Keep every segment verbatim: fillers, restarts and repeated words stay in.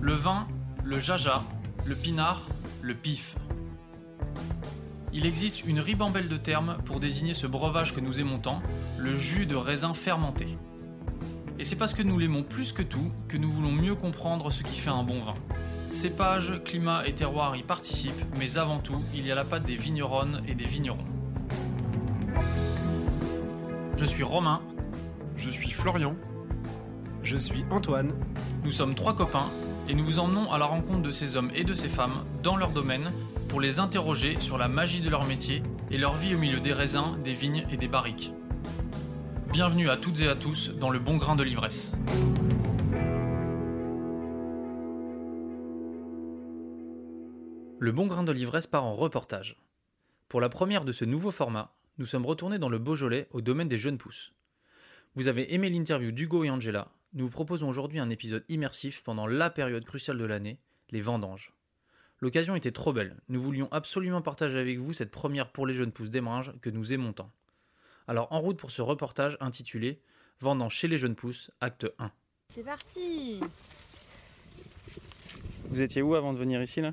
Le vin, le jaja, le pinard, le pif. Il existe une ribambelle de termes pour désigner ce breuvage que nous aimons tant, le jus de raisin fermenté. Et c'est parce que nous l'aimons plus que tout que nous voulons mieux comprendre ce qui fait un bon vin. Cépages, climat et terroir y participent, mais avant tout, il y a la patte des vigneronnes et des vignerons. Je suis Romain. Je suis Florian. Je suis Antoine. Nous sommes trois copains. Et nous vous emmenons à la rencontre de ces hommes et de ces femmes dans leur domaine pour les interroger sur la magie de leur métier et leur vie au milieu des raisins, des vignes et des barriques. Bienvenue à toutes et à tous dans Le Bon Grain de l'Ivresse. Le Bon Grain de l'Ivresse part en reportage. Pour la première de ce nouveau format, nous sommes retournés dans le Beaujolais au domaine des Jeunes Pousses. Vous avez aimé l'interview d'Hugo et Angela. Nous vous proposons aujourd'hui un épisode immersif pendant la période cruciale de l'année, les vendanges. L'occasion était trop belle, nous voulions absolument partager avec vous cette première pour les jeunes pousses d'Emeringes que nous aimons tant. Alors en route pour ce reportage intitulé « Vendanges chez les jeunes pousses, acte un ». C'est parti. Vous étiez où avant de venir ici là ?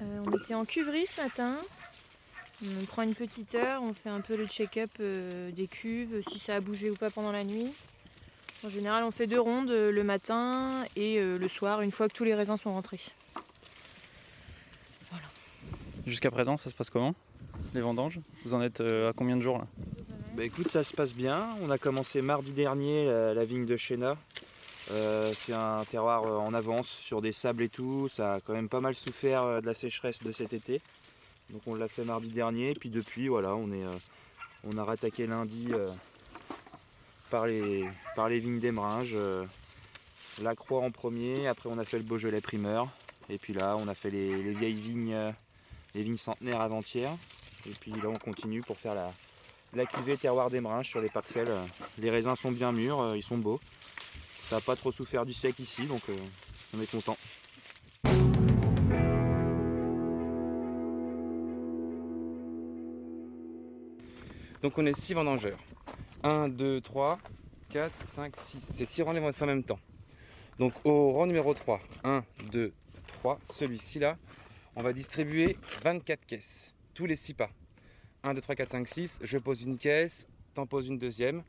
euh, On était en cuverie ce matin. On prend une petite heure, on fait un peu le check-up euh, des cuves, si ça a bougé ou pas pendant la nuit. En général, on fait deux rondes, le matin et le soir, une fois que tous les raisins sont rentrés. Voilà. Jusqu'à présent, ça se passe comment, les vendanges ? Vous en êtes à combien de jours là ? Bah écoute, ça se passe bien. On a commencé mardi dernier la, la vigne de Chena. Euh, c'est un terroir en avance sur des sables et tout. Ça a quand même pas mal souffert de la sécheresse de cet été. Donc on l'a fait mardi dernier. Et puis depuis, voilà, on, est, euh, on a rattaqué lundi... Euh, Par les, par les vignes d'Emeringes, euh, la Croix en premier, après on a fait le Beaujolais primeur, et puis là on a fait les, les vieilles vignes, euh, les vignes centenaires avant-hier, et puis là on continue pour faire la, la cuvée terroir d'Emeringes sur les parcelles. Euh, les raisins sont bien mûrs, euh, ils sont beaux, ça n'a pas trop souffert du sec ici, donc euh, on est content. Donc on est six vendangeurs. un, deux, trois, quatre, cinq, six. C'est six rangs, les vendangeurs en même temps. Donc au rang numéro trois, un, deux, trois, celui-ci là, on va distribuer vingt-quatre caisses, tous les six pas. un, deux, trois, quatre, cinq, six, je pose une caisse, t'en poses une deuxième.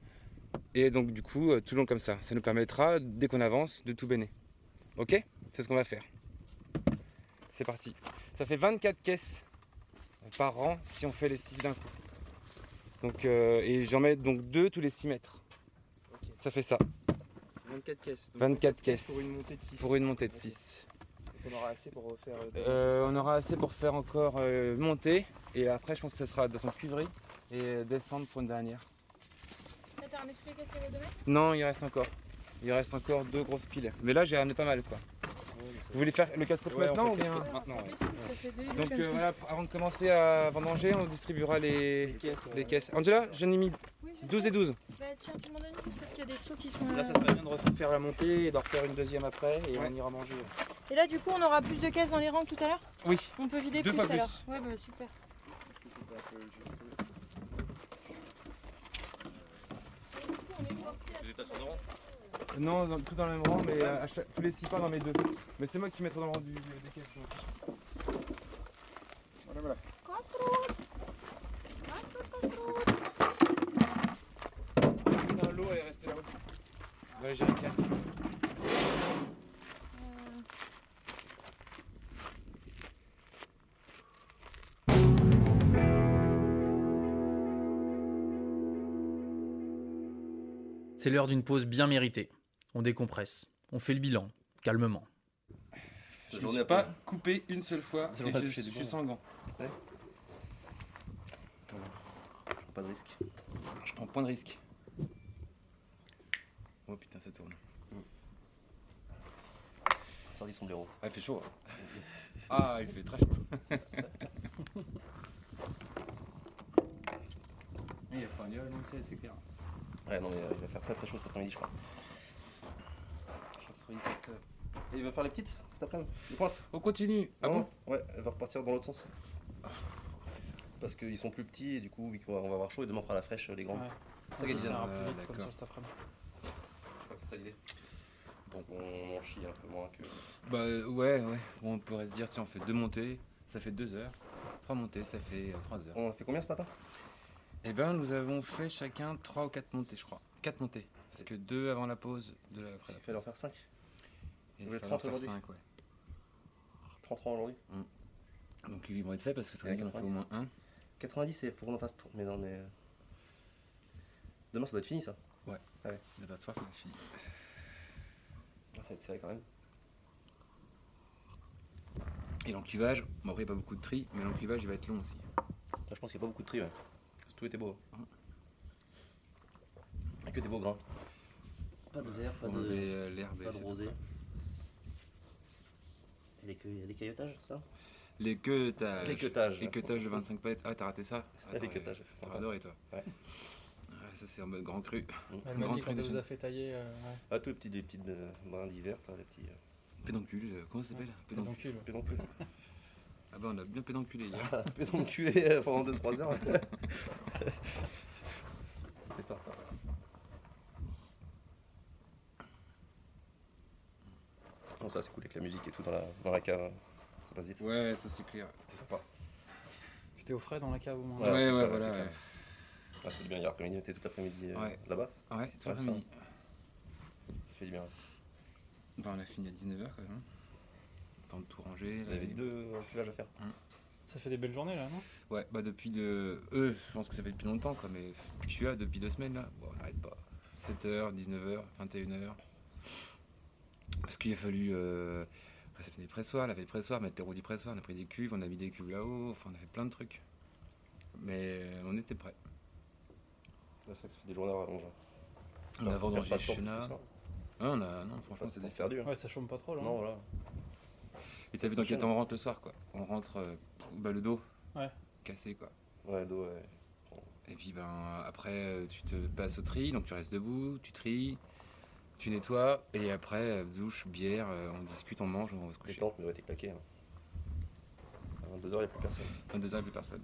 Et donc du coup, tout le long comme ça. Ça nous permettra, dès qu'on avance, de tout béner. Ok ? C'est ce qu'on va faire. C'est parti. Ça fait vingt-quatre caisses par rang si on fait les six d'un coup. Donc, euh, et j'en mets donc deux tous les six mètres. Okay. Ça fait ça. vingt-quatre caisses. Donc vingt-quatre caisses. Pour une montée de six. Pour une montée de six. Okay. Donc on aura assez pour refaire. Euh, on aura assez pour faire encore euh, monter. Et après, je pense que ce sera de son cuivrerie. Et descendre pour une dernière. Là, t'as ramené toutes les caisses qu'il y avait demain ? Non, il reste encore. Il reste encore deux grosses piles. Mais là, j'ai ramené pas mal, quoi. Vous voulez faire le casse-croûte ouais, maintenant ou bien maintenant ouais. Donc euh, voilà, avant de commencer à vendanger, on distribuera les, les, caisses, les euh... caisses. Angela, j'en ai mis douze et douze. Bah tiens, tu m'en donnes une parce qu'il y a des seaux qui sont... Là, ça serait bien de refaire la montée et d'en refaire une deuxième après et ouais. On ira manger. Et là, du coup, on aura plus de caisses dans les rangs tout à l'heure ? Oui. On peut vider Deux plus, fois plus alors. Ouais, bah super. Les états sont devant ? Non, dans, tout dans le même rang, mais à chaque, tous les six pas dans mes deux. Mais c'est moi qui mettrai dans le rang du, du, des caisses. Donc. Voilà, voilà. Construite Construite, construite Putain, l'eau, elle est restée là-haut. Dans les jerrycans. C'est l'heure d'une pause bien méritée. On décompresse, on fait le bilan, calmement. Je ne suis pas coupé une seule fois et je, je suis sans gants. Ouais. Voilà. Je prends pas de risque. Je prends point de risque. Oh putain, ça tourne. Mm. Sorti son blaireau. Ah, il fait chaud. Hein. Ah, il fait très chaud. Il y a pas un diable, c'est clair. Ouais, non, mais euh, il va faire très très chaud cet après-midi, je crois. Et il va faire les petites cet après-midi, les pointes. On continue. Ah non, bon ouais, elle va repartir dans l'autre sens. Parce qu'ils sont plus petits et du coup, on va avoir chaud et demain on fera la fraîche, les grandes. Ouais. Ça ira ah, plus vite comme ça cet après-midi. Je crois que c'est ça l'idée. Donc on en chie un peu moins que... Bah ouais, ouais. Bon, on pourrait se dire, si on fait deux montées, ça fait deux heures. Trois montées, ça fait trois heures. On a fait combien ce matin? Eh ben, nous avons fait chacun trois ou quatre montées, je crois. Quatre montées. Parce que deux avant la pause, deux après la pause. Il fallait en faire cinq. Et il fallait en faire cinq, ouais. trente-trois aujourd'hui. Mmh. Donc ils vont être faits parce que ça va être au moins un. quatre-vingt-dix, il faut qu'on en fasse trente. Mais non, mais... Demain, ça doit être fini, ça. Ouais. Ah ouais. Demain soir, ça doit être fini. Ça va être serré quand même. Et l'encuvage, bon après il n'y a pas beaucoup de tri, mais l'encuvage il va être long aussi. Je pense qu'il n'y a pas beaucoup de tri, ouais. Parce que tout était beau. Mmh. Et que des beaux grains. Pas de verre, pas on de, avait l'herbe, pas de rosé. Et les, il y a des caillotages, ça ? Les queutages. Les queutages. Les queutages de vingt-cinq palettes. Ah, t'as raté ça ? Attends, les queutages. Euh, t'as adoré, toi. Ouais. Ça c'est en mode grand cru. Elle m'a dit quand elle vous a fait tailler... Euh, ouais. Ah tout, petit, des petites euh, brins d'hiver, hein, les petits... Euh... Pédoncule, euh, comment ça s'appelle ouais. Pédoncule. Pédoncule. Ah bah on a bien pédonculé hier. Ah, pédonculé euh, pendant deux trois heures. C'était sympa. Bon ça c'est cool avec la musique et tout dans la, dans la cave, ça passe vite. Ouais ça c'est clair. C'est sympa. J'étais au frais dans la cave au moins. Ouais ouais, ouais, ouais voilà. Ouais. Ah, ça fait du bien, hier après-midi, t'es toute l'après-midi euh, ouais. là-bas. Ouais, toute l'après-midi. Ah, ça, ça fait du bien. Hein. Ben, on a fini à dix-neuf heures quand même. Temps de tout ranger. Il y avait deux encuvages à faire. Hum. Ça fait des belles journées là, non? Ouais, bah depuis de. Eux, je pense que ça fait depuis longtemps quoi, mais depuis que je suis là, depuis deux semaines là, bon, on n'arrête pas. sept heures, dix-neuf heures, vingt et une heures. Parce qu'il a fallu euh, réceptionner les pressoirs, laver le pressoir, mettre les roues du pressoir, on a pris des cuves, on a mis des cuves là-haut, enfin on avait plein de trucs. Mais on était prêts. C'est vrai que ça fait des journées à rallonge. On a vendangé Chena. Ah, on a. Non, franchement, c'est hyper dur. Ouais, ça chôme pas trop là. Non, voilà. Et t'as vu dans quel temps on rentre le soir quoi. On rentre euh, bah, le dos. Ouais. Cassé quoi. Ouais, le dos, ouais. Et puis, ben, après, tu te passes au tri, donc tu restes debout, tu tries, tu nettoies, et après, douche, bière, on discute, on mange, on va se coucher. Les tentes, mais ouais, t'es claqué. Hein. À vingt-deux heures, y'a plus personne. vingt-deux heures, y'a plus personne.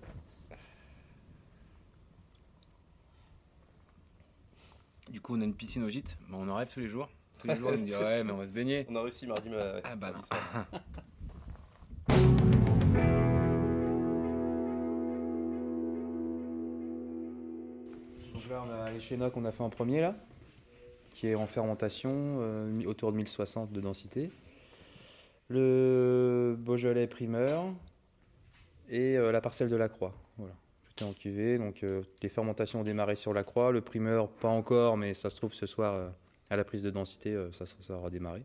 Du coup, on a une piscine au gîte, mais on en rêve tous les jours. Tous les jours, on me dit ouais, mais on va se baigner. On a réussi mardi, mais. Ah bah non. Donc là, on a les Chena qu'on a fait en premier, là, qui est en fermentation, euh, autour de mille soixante de densité. Le Beaujolais primeur et euh, la parcelle de la Croix. Voilà. En cuvée, donc euh, les fermentations ont démarré sur la Croix, le primeur pas encore, mais ça se trouve ce soir euh, à la prise de densité, euh, ça, ça aura démarré.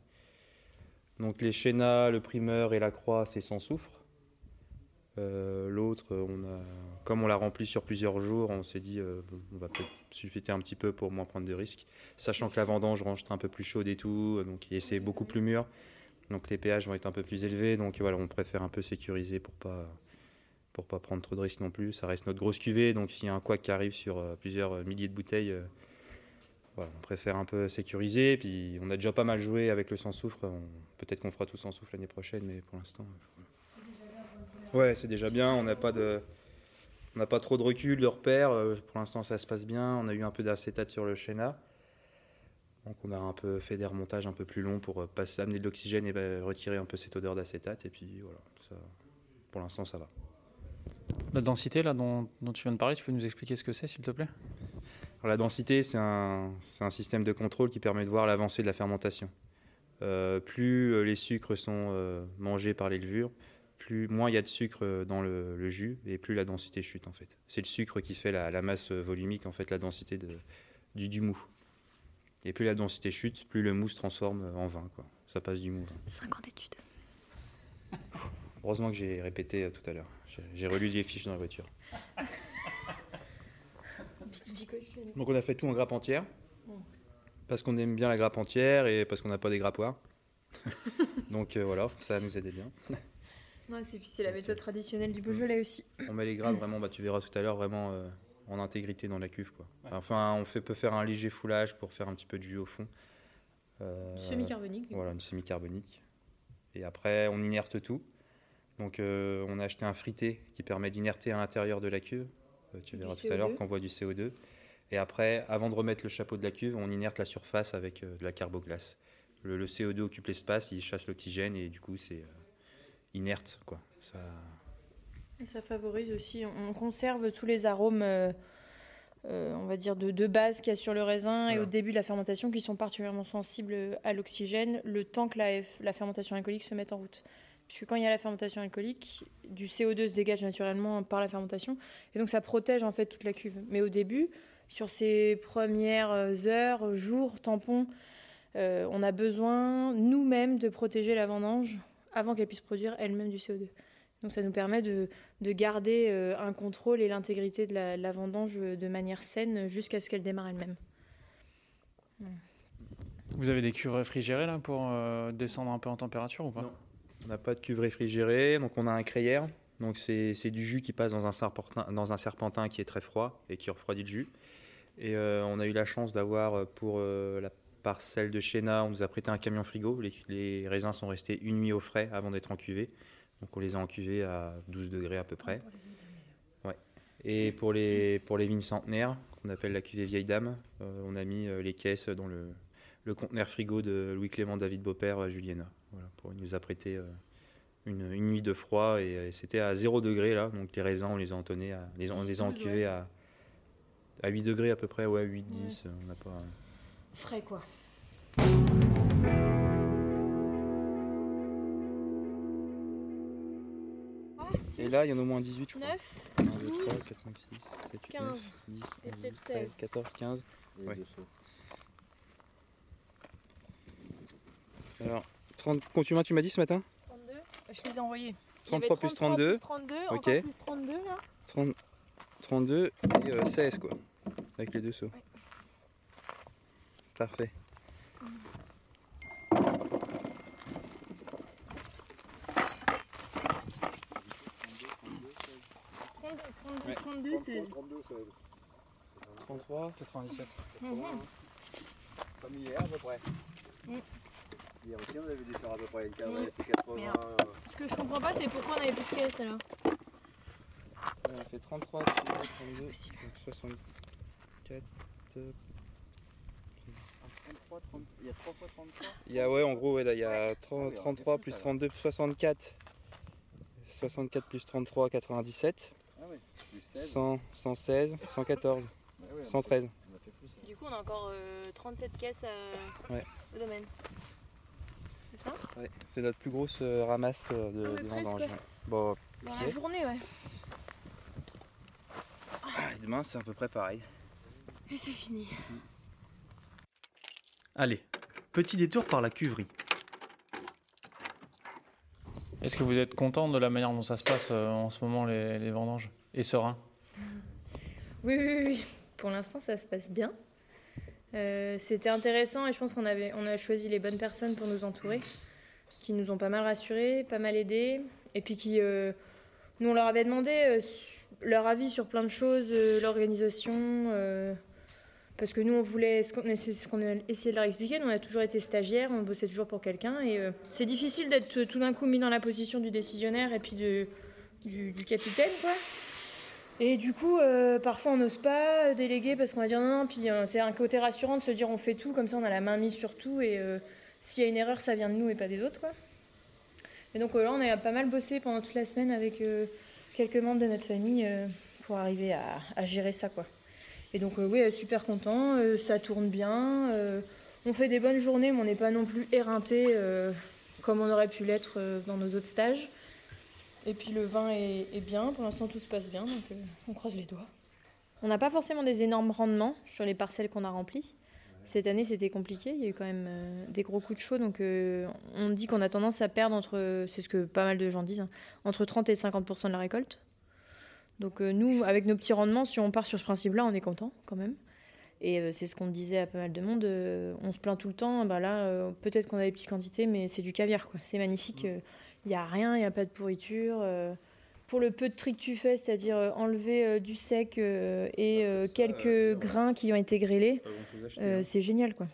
Donc les Chena, le primeur et la Croix, c'est sans soufre. Euh, l'autre, on a, comme on l'a rempli sur plusieurs jours, on s'est dit euh, on va peut-être sulfiter un petit peu pour moins prendre de risques, sachant que la vendange range un peu plus chaude et tout, donc et c'est beaucoup plus mûr, donc les pH vont être un peu plus élevés, donc voilà, on préfère un peu sécuriser pour pas. Pour pas prendre trop de risques non plus. Ça reste notre grosse cuvée, donc s'il y a un couac qui arrive sur euh, plusieurs euh, milliers de bouteilles, euh, voilà, on préfère un peu sécuriser. Et puis on a déjà pas mal joué avec le sans-soufre. On... Peut-être qu'on fera tout sans-soufre l'année prochaine, mais pour l'instant... Euh, voilà. Ouais, c'est déjà bien. On n'a pas, de... pas trop de recul, de repères. Euh, pour l'instant, ça se passe bien. On a eu un peu d'acétate sur le Chena. Donc on a un peu fait des remontages un peu plus longs pour euh, passer, amener de l'oxygène et bah, retirer un peu cette odeur d'acétate. Et puis voilà, ça... pour l'instant, ça va. La densité là, dont, dont tu viens de parler, tu peux nous expliquer ce que c'est, s'il te plaît? Alors, la densité, c'est un, c'est un système de contrôle qui permet de voir l'avancée de la fermentation. Euh, plus les sucres sont euh, mangés par les levures, plus, moins il y a de sucre dans le, le jus et plus la densité chute en fait. C'est le sucre qui fait la, la masse volumique, en fait, la densité de, du, du mou. Et plus la densité chute, plus le mou se transforme en vin, quoi. Ça passe du mou. cinquante études. Heureusement que j'ai répété tout à l'heure. J'ai, j'ai relu les fiches dans la voiture. Donc on a fait tout en grappe entière. Parce qu'on aime bien la grappe entière et parce qu'on n'a pas des grappoirs. Donc euh, voilà, ça nous aidait bien. Non, c'est, puis c'est la méthode traditionnelle du Beaujolais aussi. On met les grappes vraiment, bah, tu verras tout à l'heure, vraiment euh, en intégrité dans la cuve, quoi. Enfin, on fait, peut faire un léger foulage pour faire un petit peu de jus au fond. Euh, semi-carbonique. Voilà, une semi-carbonique. Et après, on inerte tout. Donc euh, on a acheté un frité qui permet d'inerter à l'intérieur de la cuve, euh, tu verras tout à l'heure, qu'on voit du C O deux. Et après, avant de remettre le chapeau de la cuve, on inerte la surface avec euh, de la carboglace. Le, le C O deux occupe l'espace, il chasse l'oxygène et du coup, c'est euh, inerte, quoi. Ça... Et ça favorise aussi, on conserve tous les arômes, euh, euh, on va dire, de, de base qu'il y a sur le raisin et voilà. Au début de la fermentation qui sont particulièrement sensibles à l'oxygène le temps que la, la fermentation alcoolique se mette en route. Puisque quand il y a la fermentation alcoolique, du C O deux se dégage naturellement par la fermentation et donc ça protège en fait toute la cuve. Mais au début, sur ces premières heures, jours, tampons, euh, on a besoin nous-mêmes de protéger la vendange avant qu'elle puisse produire elle-même du C O deux. Donc ça nous permet de, de garder un contrôle et l'intégrité de la, la vendange de manière saine jusqu'à ce qu'elle démarre elle-même. Vous avez des cuves réfrigérées là pour euh, descendre un peu en température ou pas ? Non, on n'a pas de cuve réfrigérée, donc on a un crayère. Donc c'est, c'est du jus qui passe dans un, serpentin, dans un serpentin qui est très froid et qui refroidit le jus. Et euh, on a eu la chance d'avoir pour euh, la parcelle de Chena, on nous a prêté un camion frigo. Les, les raisins sont restés une nuit au frais avant d'être en cuvée. Donc on les a en cuvée à douze degrés à peu près. Ouais. Et pour les, pour les vignes centenaires, qu'on appelle la cuvée Vieille Dame, euh, on a mis les caisses dans le, le conteneur frigo de Louis Clément, David Beaupère, à Juliénas. Voilà, pour, il nous a prêté euh, une, une nuit de froid et, et c'était à zéro degré là. Donc les raisins, on les a entonnés, à, les, on les a en cuvée à, à huit degrés à peu près, ouais, huit dix. Ouais. On n'a pas... Euh... Frais quoi. Et là, il y en a au moins dix-huit, je crois. neuf, un, deux, trois, quatre, cinq, six, sept, huit, neuf, dix, onze, treize, quatorze, quinze. Ouais. Alors, trente... Combien tu m'as dit ce matin ? trente-deux. Je les ai envoyés. trente-trois plus trente-deux. trente-deux, ok. Encore plus trente-deux, là. trente, trente-deux et euh, seize, quoi. Avec les deux seaux. Ouais. Parfait. Mmh. trente-deux, c'est... trente-trois, quatre-vingt-dix-sept. Mmh. Comme hier à peu près. Mmh. Hier aussi on avait dû faire à peu près une cave, elle fait quatre-vingts. Merde. Ce que je comprends pas c'est pourquoi on avait plus de caisse alors. Elle a fait trente-trois, trente-deux, donc soixante-quatre... trente-trois, trente... Il y a trois fois trente-trois. Il y a, ouais, en gros, ouais, là, il y a trente, trente-trois plus trente-deux, soixante-quatre. soixante-quatre plus trente-trois, quatre-vingt-dix-sept. Ah ouais, plus seize. cent, cent seize, cent quatorze, ah ouais, cent treize. On a fait plus, hein. Du coup, on a encore euh, trente-sept caisses euh, ouais. Au domaine. C'est ça ? Ouais, c'est notre plus grosse euh, ramasse euh, de, ah, de vendanges. Bon, dans la sais. Journée, ouais. Ah, et demain, c'est à peu près pareil. Et c'est fini. Mmh. Allez, petit détour par la cuverie. Est-ce que vous êtes content de la manière dont ça se passe euh, en ce moment, les, les vendanges ? Et serein ? Oui, oui, oui. Pour l'instant, ça se passe bien. Euh, c'était intéressant et je pense qu'on avait, on a choisi les bonnes personnes pour nous entourer, qui nous ont pas mal rassurés, pas mal aidés. Et puis, qui, euh, nous, on leur avait demandé euh, leur avis sur plein de choses, euh, l'organisation... Euh, parce que nous, on voulait, ce qu'on, ce qu'on a essayé de leur expliquer, nous, on a toujours été stagiaires, on bossait toujours pour quelqu'un. Et euh, c'est difficile d'être tout d'un coup mis dans la position du décisionnaire et puis de, du, du capitaine, quoi. Et du coup, euh, parfois, on n'ose pas déléguer parce qu'on va dire non, non. Puis euh, c'est un côté rassurant de se dire on fait tout, comme ça, on a la main mise sur tout. Et euh, s'il y a une erreur, ça vient de nous et pas des autres, quoi. Et donc euh, là, on a pas mal bossé pendant toute la semaine avec euh, quelques membres de notre famille euh, pour arriver à, à gérer ça, quoi. Et donc euh, oui, super content, euh, ça tourne bien, euh, on fait des bonnes journées, mais on n'est pas non plus éreinté euh, comme on aurait pu l'être euh, dans nos autres stages. Et puis le vin est, est bien, pour l'instant tout se passe bien, donc euh, on croise les doigts. On n'a pas forcément des énormes rendements sur les parcelles qu'on a remplies. Cette année c'était compliqué, il y a eu quand même euh, des gros coups de chaud, donc euh, on dit qu'on a tendance à perdre entre, c'est ce que pas mal de gens disent, hein, entre trente et cinquante pour cent de la récolte. Donc euh, nous, avec nos petits rendements, si on part sur ce principe-là, on est content quand même. Et euh, c'est ce qu'on disait à pas mal de monde. Euh, on se plaint tout le temps. Bah là, euh, peut-être qu'on a des petites quantités, mais c'est du caviar, quoi. C'est magnifique. Il euh, n'y a rien, il n'y a pas de pourriture. Euh, pour le peu de tri que tu fais, c'est-à-dire euh, enlever euh, du sec euh, et euh, quelques euh, grains qui ont été grêlés, euh, c'est génial, quoi.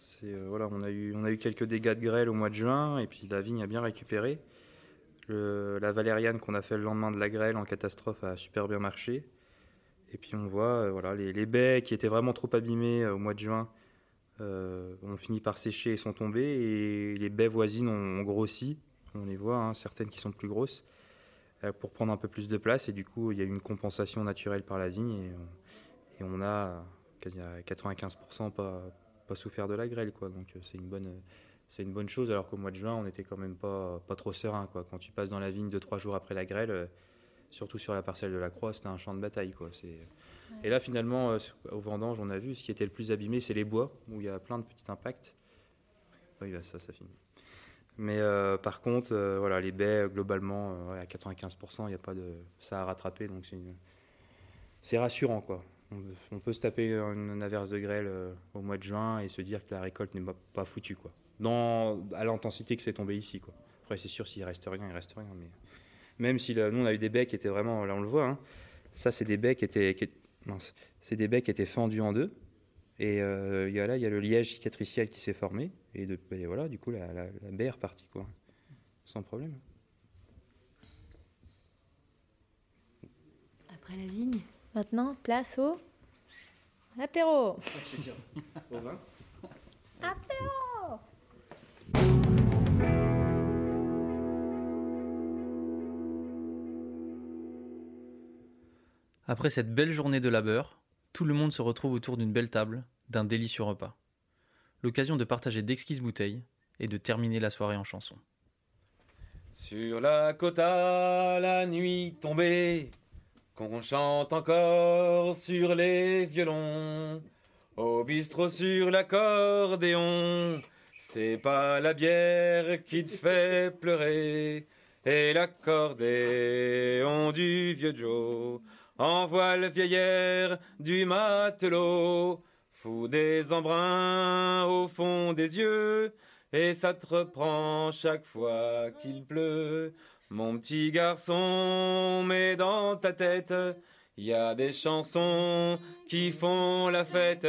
C'est, euh, voilà, on a eu, on a eu quelques dégâts de grêle au mois de juin, et puis la vigne a bien récupéré. Le, la valériane qu'on a fait le lendemain de la grêle en catastrophe a super bien marché. Et puis on voit euh, voilà, les, les baies qui étaient vraiment trop abîmées euh, au mois de juin euh, ont fini par sécher et sont tombées. Et les baies voisines ont, ont grossi, on les voit, hein, certaines qui sont plus grosses, euh, pour prendre un peu plus de place. Et du coup, il y a eu une compensation naturelle par la vigne. Et on, et on a quasi à quatre-vingt-quinze pour cent pas, pas souffert de la grêle, quoi. Donc c'est une bonne... C'est une bonne chose, alors qu'au mois de juin, on n'était quand même pas, pas trop serein, quoi. Quand tu passes dans la vigne deux trois jours après la grêle, euh, surtout sur la parcelle de la Croix, c'était un champ de bataille, quoi. C'est... Ouais. Et là, finalement, euh, au vendange, on a vu, ce qui était le plus abîmé, c'est les bois, où il y a plein de petits impacts. Oui, bah, ça, ça finit. Mais euh, par contre, euh, voilà, les baies, globalement, euh, ouais, à quatre-vingt-quinze pour cent, il n'y a pas de... ça à rattraper, donc c'est, une... c'est rassurant, quoi. On peut se taper une averse de grêle euh, au mois de juin et se dire que la récolte n'est pas foutue, quoi. Dans, à l'intensité que c'est tombé ici, quoi. Après, c'est sûr, s'il reste rien, il reste rien. Mais même si là, nous, on a eu des baies qui étaient vraiment, là, on le voit, hein, ça, c'est des baies qui étaient, qui, mince, c'est des baies qui étaient fendues en deux. Et euh, y a, là, il y a le liège cicatriciel qui s'est formé. Et, de, et voilà, du coup, la, la, la baie est repartie, quoi, sans problème. Après la vigne, maintenant, place au apéro. Au vin. Apéro. Après cette belle journée de labeur, tout le monde se retrouve autour d'une belle table, d'un délicieux repas. L'occasion de partager d'exquises bouteilles et de terminer la soirée en chanson. Sur la côte à la nuit tombée, qu'on chante encore sur les violons, au bistrot sur l'accordéon, c'est pas la bière qui te fait pleurer, et l'accordéon du vieux Joe envoie le vieillard du matelot, fou des embruns au fond des yeux, et ça te reprend chaque fois qu'il pleut. Mon petit garçon, mets dans ta tête, y a des chansons qui font la fête,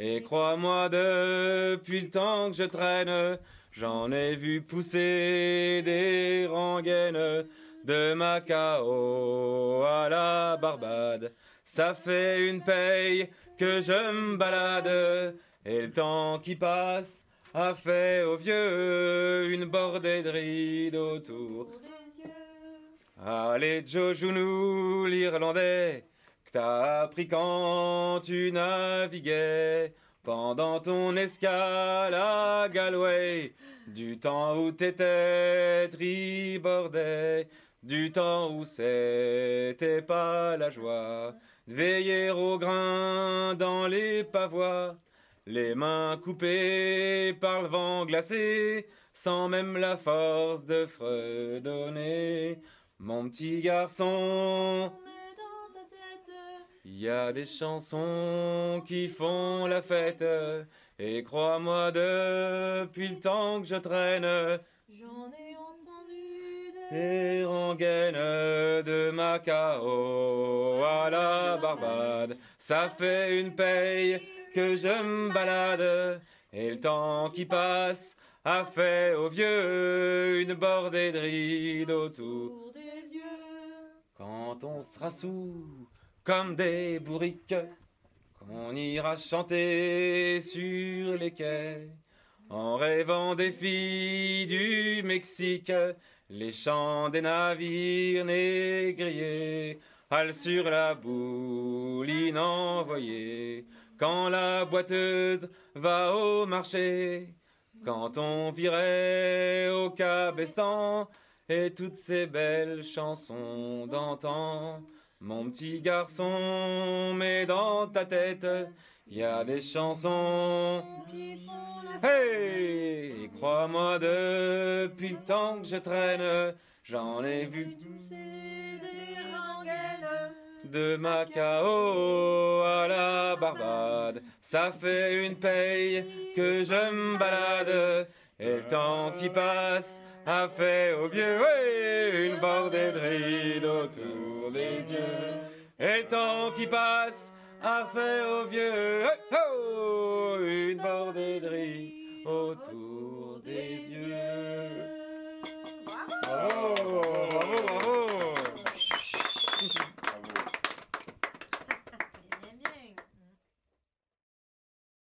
et crois-moi, depuis le temps que je traîne, j'en ai vu pousser des rengaines. De Macao à la Barbade, ça fait une paye que je me balade. Et le temps qui passe a fait aux vieux une bordée de rides autour des yeux. Allez, Joe, joue-nous l'Irlandais que t'as appris quand tu naviguais pendant ton escale à Galway, du temps où t'étais tribordais, du temps où c'était pas la joie de veiller au grain dans les pavois, les mains coupées par le vent glacé, sans même la force de fredonner. Mon petit garçon, y a des chansons qui font la fête, et crois-moi, depuis le temps que je traîne, j'en ai des rengaines de Macao à la Barbade. Ça fait une paye que je me balade. Et le temps qui passe a fait aux vieux une bordée de rides autour des yeux. Quand on sera sous comme des bourriques, qu'on ira chanter sur les quais, en rêvant des filles du Mexique, les chants des navires négriers, hale sur la bouline envoyée. Quand la boiteuse va au marché, quand on virait au cabestan, et toutes ces belles chansons d'antan. Mon petit garçon, mets dans ta tête, y a des chansons qui font la fête. Hey, crois-moi, depuis le temps que je traîne, j'en ai vu pousser des rengaines. De Macao à la Barbade, ça fait une paye que je me balade. Et le temps qui passe a fait aux vieux, hey, une bordée de rides autour des yeux. Et le temps qui passe a fait aux vieux, oh, oh, une bordée de riz autour des yeux. Bravo, bravo.